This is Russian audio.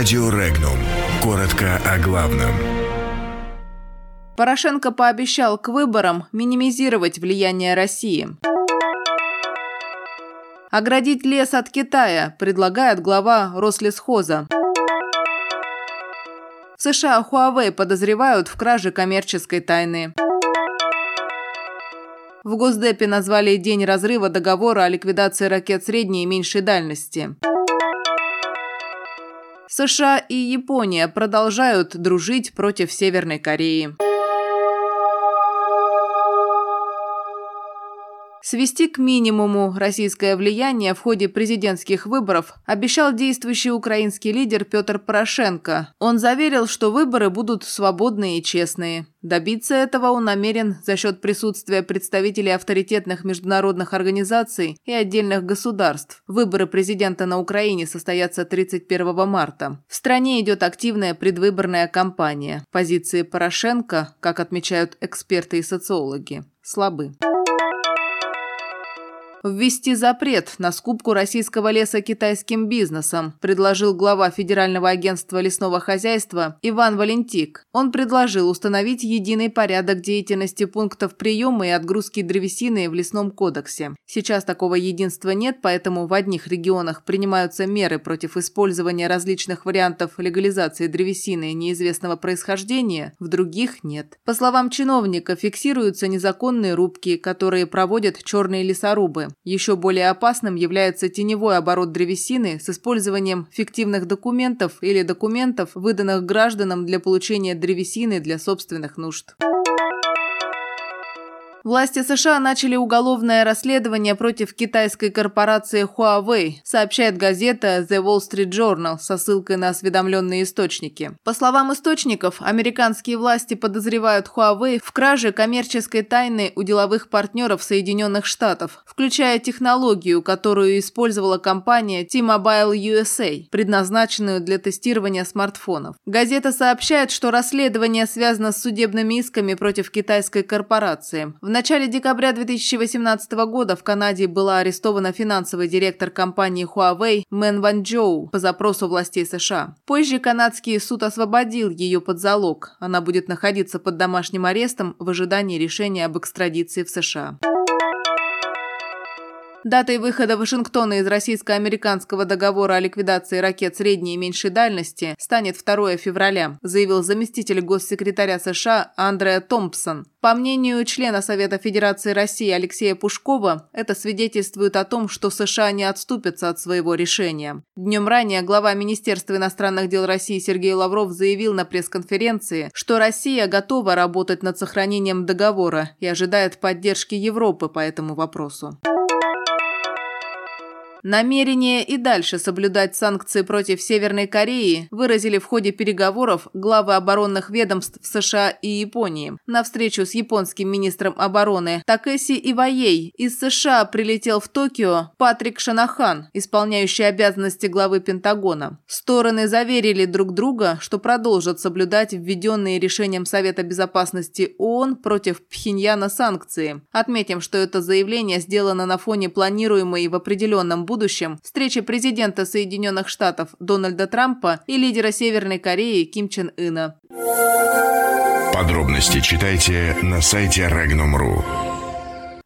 Радио Регнум. Коротко о главном. Порошенко пообещал к выборам минимизировать влияние России. Оградить лес от Китая предлагает глава Рослесхоза. В США Huawei подозревают в краже коммерческой тайны. В Госдепе назвали день разрыва договора о ликвидации ракет средней и меньшей дальности. США и Япония продолжают дружить против Северной Кореи. Свести к минимуму российское влияние в ходе президентских выборов обещал действующий украинский лидер Пётр Порошенко. Он заверил, что выборы будут свободные и честные. Добиться этого он намерен за счет присутствия представителей авторитетных международных организаций и отдельных государств. Выборы президента на Украине состоятся 31 марта. В стране идет активная предвыборная кампания. Позиции Порошенко, как отмечают эксперты и социологи, слабы. Ввести запрет на скупку российского леса китайским бизнесом, предложил глава Федерального агентства лесного хозяйства Иван Валентик. Он предложил установить единый порядок деятельности пунктов приема и отгрузки древесины в лесном кодексе. Сейчас такого единства нет, поэтому в одних регионах принимаются меры против использования различных вариантов легализации древесины неизвестного происхождения, в других нет. По словам чиновника, фиксируются незаконные рубки, которые проводят черные лесорубы. Еще более опасным является теневой оборот древесины с использованием фиктивных документов или документов, выданных гражданам для получения древесины для собственных нужд. Власти США начали уголовное расследование против китайской корпорации Huawei, сообщает газета The Wall Street Journal со ссылкой на осведомленные источники. По словам источников, американские власти подозревают Huawei в краже коммерческой тайны у деловых партнеров Соединенных Штатов, включая технологию, которую использовала компания T-Mobile USA, предназначенную для тестирования смартфонов. Газета сообщает, что расследование связано с судебными исками против китайской корпорации. В начале декабря 2018 года в Канаде была арестована финансовый директор компании Huawei Мэн Ван Чжоу по запросу властей США. Позже канадский суд освободил ее под залог. Она будет находиться под домашним арестом в ожидании решения об экстрадиции в США. Датой выхода Вашингтона из российско-американского договора о ликвидации ракет средней и меньшей дальности станет 2 февраля, заявил заместитель госсекретаря США Андреа Томпсон. По мнению члена Совета Федерации России Алексея Пушкова, это свидетельствует о том, что США не отступятся от своего решения. Днем ранее глава Министерства иностранных дел России Сергей Лавров заявил на пресс-конференции, что Россия готова работать над сохранением договора и ожидает поддержки Европы по этому вопросу. Намерение и дальше соблюдать санкции против Северной Кореи выразили в ходе переговоров главы оборонных ведомств США и Японии. На встречу с японским министром обороны Такэси Иваей из США прилетел в Токио Патрик Шанахан, исполняющий обязанности главы Пентагона. Стороны заверили друг друга, что продолжат соблюдать введенные решением Совета Безопасности ООН против Пхеньяна санкции. Отметим, что это заявление сделано на фоне планируемой в определенном будущем встречи президента Соединенных Штатов Дональда Трампа и лидера Северной Кореи Ким Чен Ына. Подробности читайте на сайте Regnum.ru.